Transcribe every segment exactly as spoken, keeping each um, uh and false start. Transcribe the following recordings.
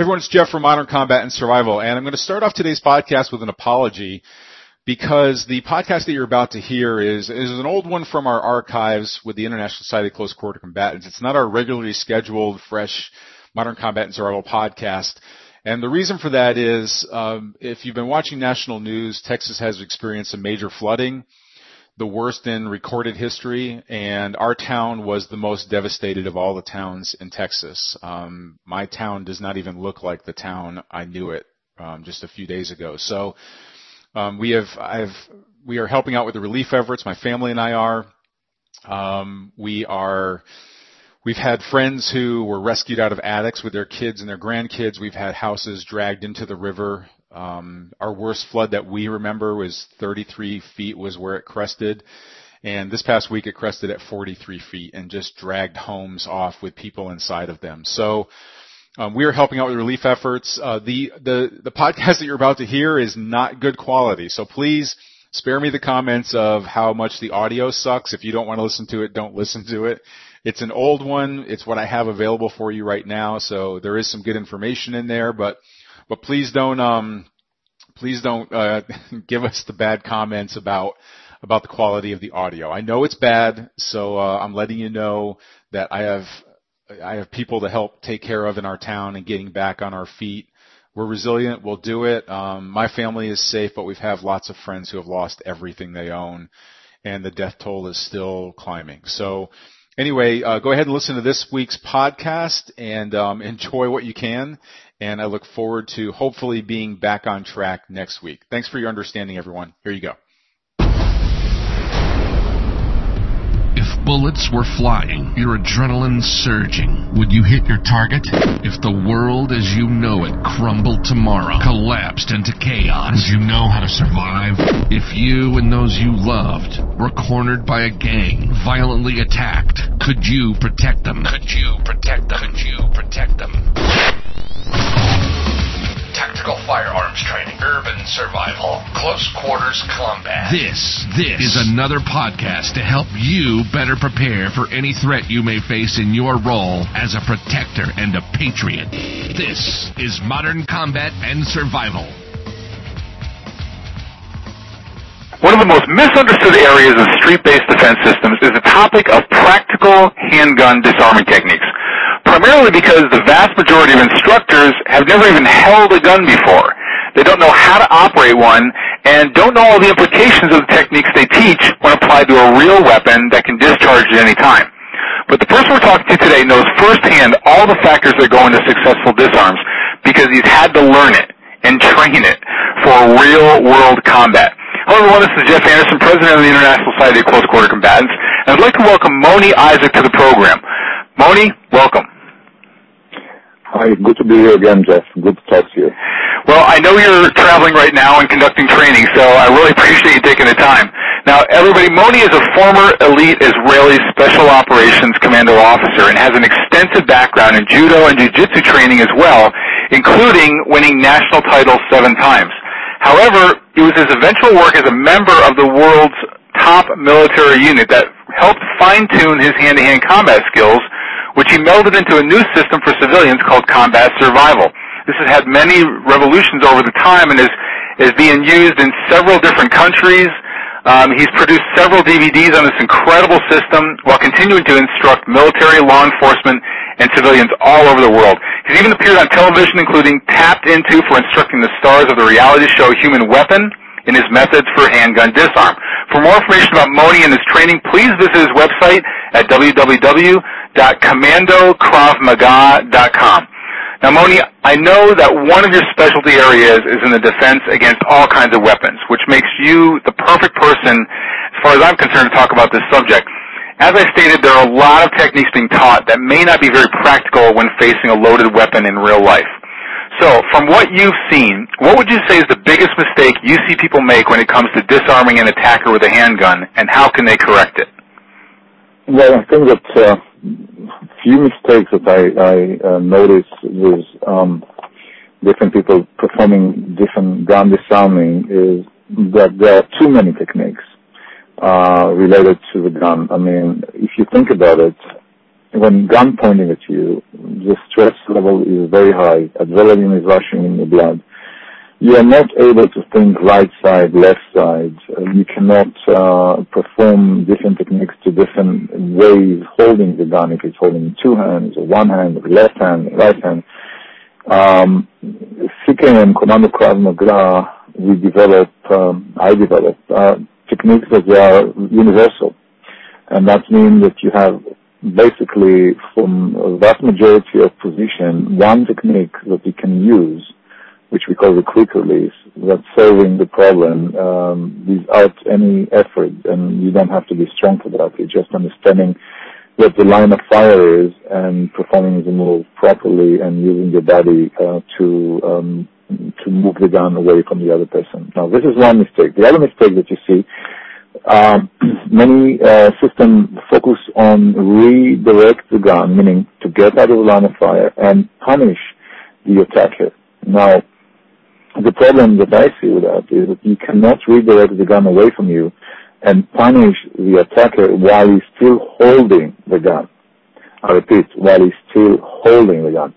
Hey everyone, it's Jeff from Modern Combat and Survival, and I'm going to start off today's podcast with an apology because the podcast that you're about to hear is, is an old one from our archives with the International Society of Close Quarter Combatants. It's not our regularly scheduled, fresh Modern Combat and Survival podcast. And the reason for that is um, if you've been watching national news, Texas has experienced some major flooding, the worst in recorded history, and our town was the most devastated of all the towns in Texas. Um, my town does not even look like the town I knew it um, just a few days ago. So um, we have, I've, we are helping out with the relief efforts. My family and I are. Um, we are. We've had friends who were rescued out of attics with their kids and their grandkids. We've had houses dragged into the river. Um, our worst flood that we remember was thirty-three feet was where it crested. And this past week it crested at forty-three feet and just dragged homes off with people inside of them. So, um, we are helping out with relief efforts. Uh, the, the, the podcast that you're about to hear is not good quality. So please spare me the comments of how much the audio sucks. If you don't want to listen to it, don't listen to it. It's an old one. It's what I have available for you right now. So there is some good information in there, but, but please don't, um, please don't, uh, give us the bad comments about, about the quality of the audio. I know it's bad. So, uh, I'm letting you know that I have, I have people to help take care of in our town and getting back on our feet. We're resilient. We'll do it. Um, my family is safe, but we've have lots of friends who have lost everything they own and the death toll is still climbing. So, Anyway, uh, go ahead and listen to this week's podcast and um, enjoy what you can. And I look forward to hopefully being back on track next week. Thanks for your understanding, everyone. Here you go. If bullets were flying, your adrenaline surging, would you hit your target? If the world as you know it crumbled tomorrow, collapsed into chaos, would you know how to survive? If you and those you loved were cornered by a gang, violently attacked, could you protect them? Could you protect them? Could you protect them? Tactical firearms training, urban survival, close quarters combat. This, this is another podcast to help you better prepare for any threat you may face in your role as a protector and a patriot. This is Modern Combat and Survival. One of the most misunderstood areas of street-based defense systems is the topic of practical handgun disarming techniques. Primarily because the vast majority of instructors have never even held a gun before. They don't know how to operate one and don't know all the implications of the techniques they teach when applied to a real weapon that can discharge at any time. But the person we're talking to today knows firsthand all the factors that go into successful disarms because he's had to learn it and train it for real-world combat. Hello everyone, this is Jeff Anderson, President of the International Society of Close Quarter Combatants, and I'd like to welcome Moni Isaac to the program. Moni, welcome. Hi, good to be here again, Jeff. Good to talk to you. Well, I know you're traveling right now and conducting training, so I really appreciate you taking the time. Now, everybody, Moni is a former elite Israeli Special Operations Commando officer and has an extensive background in Judo and Jiu-Jitsu training as well, including winning national titles seven times. However, it was his eventual work as a member of the world's top military unit that helped fine-tune his hand-to-hand combat skills, which he melded into a new system for civilians called Combat Survival. This has had many revolutions over the time and is, is being used in several different countries. Um, he's produced several D V Ds on this incredible system while continuing to instruct military, law enforcement, and civilians all over the world. He's even appeared on television, including Tapped Into for instructing the stars of the reality show Human Weapon in his methods for handgun disarm. For more information about Moni and his training, please visit his website at w w w dot commando krav maga dot com. Now, Moni, I know that one of your specialty areas is in the defense against all kinds of weapons, which makes you the perfect person, as far as I'm concerned, to talk about this subject. As I stated, there are a lot of techniques being taught that may not be very practical when facing a loaded weapon in real life. So, from what you've seen, what would you say is the biggest mistake you see people make when it comes to disarming an attacker with a handgun, and how can they correct it? Well, I think that uh, few mistakes that I, I uh, notice with um, different people performing different gun disarming is that there are too many techniques uh, related to the gun. I mean, if you think about it, when gun pointing at you, the stress level is very high. Adrenaline is rushing in the blood. You are not able to think right side, left side. You cannot uh, perform different techniques to different ways holding the gun, if it's holding in two hands, or one hand, or left hand, right hand. Um, C K M, Commando Krav Maga, we develop, um, I develop, uh, techniques that are universal. And that means that you have basically from a vast majority of position, one technique that you can use, which we call the quick release, that's solving the problem um, without any effort. And you don't have to be strong for that. It's just understanding what the line of fire is and performing the move properly and using your body uh, to um, to move the gun away from the other person. Now, this is one mistake. The other mistake that you see, Uh, many uh, systems focus on redirect the gun, meaning to get out of the line of fire and punish the attacker. Now, the problem that I see with that is that you cannot redirect the gun away from you and punish the attacker while he's still holding the gun. I repeat, while he's still holding the gun.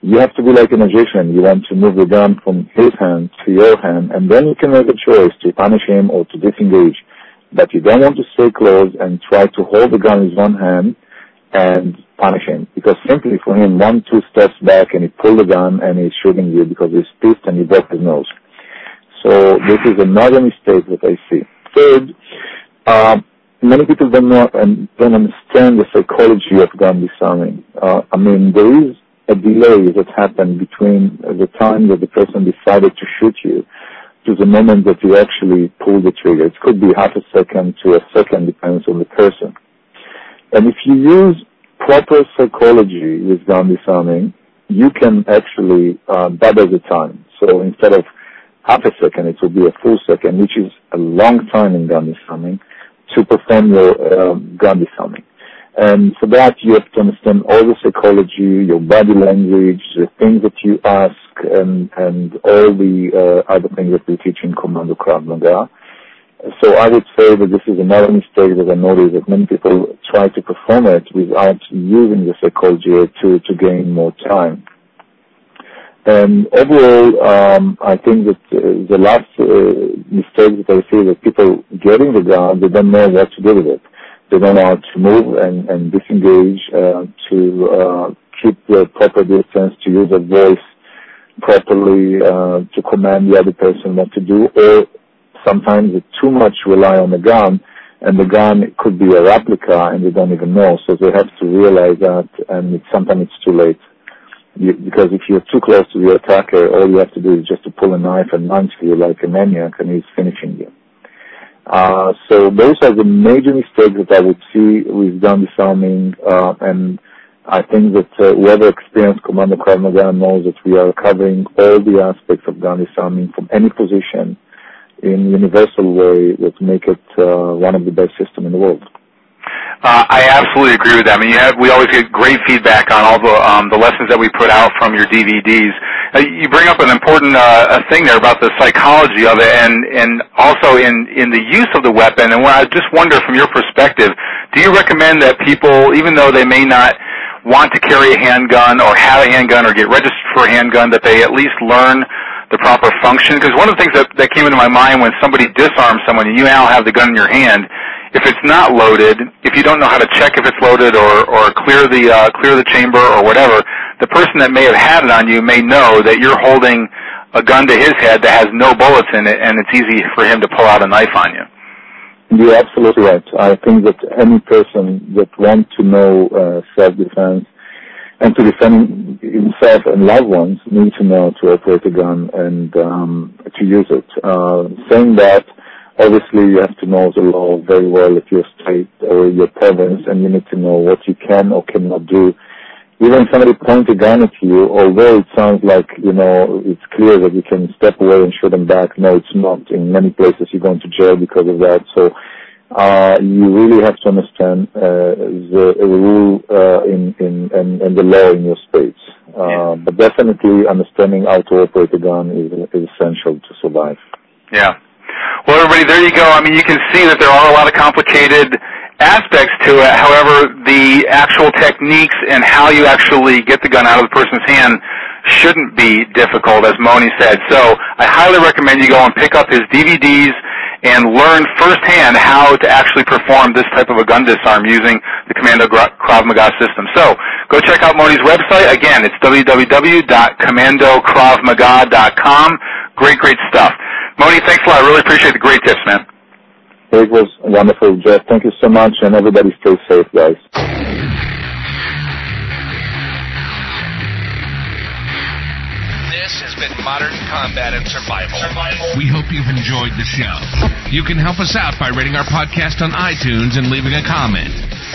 You have to be like a magician. You want to move the gun from his hand to your hand, and then you can make a choice to punish him or to disengage. But you don't want to stay close and try to hold the gun with one hand and punish him. Because simply for him, one, two steps back and he pulled the gun and he's shooting you because he's pissed and you broke his nose. So this is another mistake that I see. Third, uh, many people don't know and don't understand the psychology of gun disarming. Uh, I mean, there is a delay that happened between the time that the person decided to shoot you to the moment that you actually pull the trigger. It could be half a second to a second, depends on the person. And if you use proper psychology with gun disarming, you can actually uh, double the time. So instead of half a second, it will be a full second, which is a long time in gun disarming, to perform your uh, gun disarming. And for that, you have to understand all the psychology, your body language, the things that you ask, and, and all the uh, other things that we teach in Commando Krav Maga. So I would say that this is another mistake that I noticed, that many people try to perform it without using the psychology to, to gain more time. And overall, um, I think that uh, the last uh, mistake that I see that people getting the gun, they don't know what to do with it. They don't know how to move and, and disengage, uh, to uh, keep the proper distance, to use a voice properly, uh, to command the other person what to do, or sometimes they too much rely on the gun, and the gun could be a replica and they don't even know, so they have to realize that, and it's, sometimes it's too late. You, because if you're too close to the attacker, all you have to do is just to pull a knife and lunge you like a maniac, and he's finishing you. Uh, so those are the major mistakes that I would see with gun disarming, uh, and I think that uh, whoever experienced Commando Krav Maga knows that we are covering all the aspects of gun disarming from any position in universal way that make it uh, one of the best systems in the world. Uh, I absolutely agree with that. I mean, you have, we always get great feedback on all the um, the lessons that we put out from your D V Ds. Uh, you bring up an important uh, thing there about the psychology of it, and and also in in the use of the weapon. And I just wonder, from your perspective, do you recommend that people, even though they may not want to carry a handgun or have a handgun or get registered for a handgun, that they at least learn the proper function? Because one of the things that, that came into my mind when somebody disarms someone, and you now have the gun in your hand, if it's not loaded, if you don't know how to check if it's loaded or, or clear the uh, clear the chamber or whatever, the person that may have had it on you may know that you're holding a gun to his head that has no bullets in it, and it's easy for him to pull out a knife on you. You're absolutely right. I think that any person that wants to know uh, self-defense and to defend himself and loved ones need to know to operate a gun and um, to use it. Uh, saying that, obviously, you have to know the law very well at your state or your province, and you need to know what you can or cannot do. Even if somebody points a gun at you, although it sounds like, you know, it's clear that you can step away and shoot them back, no, it's not. In many places, you're going to jail because of that. So uh, you really have to understand uh, the rule uh, in, in, in, in the law in your states. Uh, but definitely understanding how to operate a gun is, is essential to survive. Yeah. Well, everybody, there you go. I mean, you can see that there are a lot of complicated aspects to it. However, the actual techniques and how you actually get the gun out of the person's hand shouldn't be difficult, as Moni said. So I highly recommend you go and pick up his D V Ds and learn firsthand how to actually perform this type of a gun disarm using the Commando Krav Maga system. So go check out Moni's website. Again, it's w w w dot commando krav maga dot com. Great, great stuff. Moni, thanks a lot. I really appreciate the great tips, man. It was wonderful, Jeff. Thank you so much, and everybody stay safe, guys. Modern Combat and Survival. We hope you've enjoyed the show. You can help us out by rating our podcast on iTunes and leaving a comment.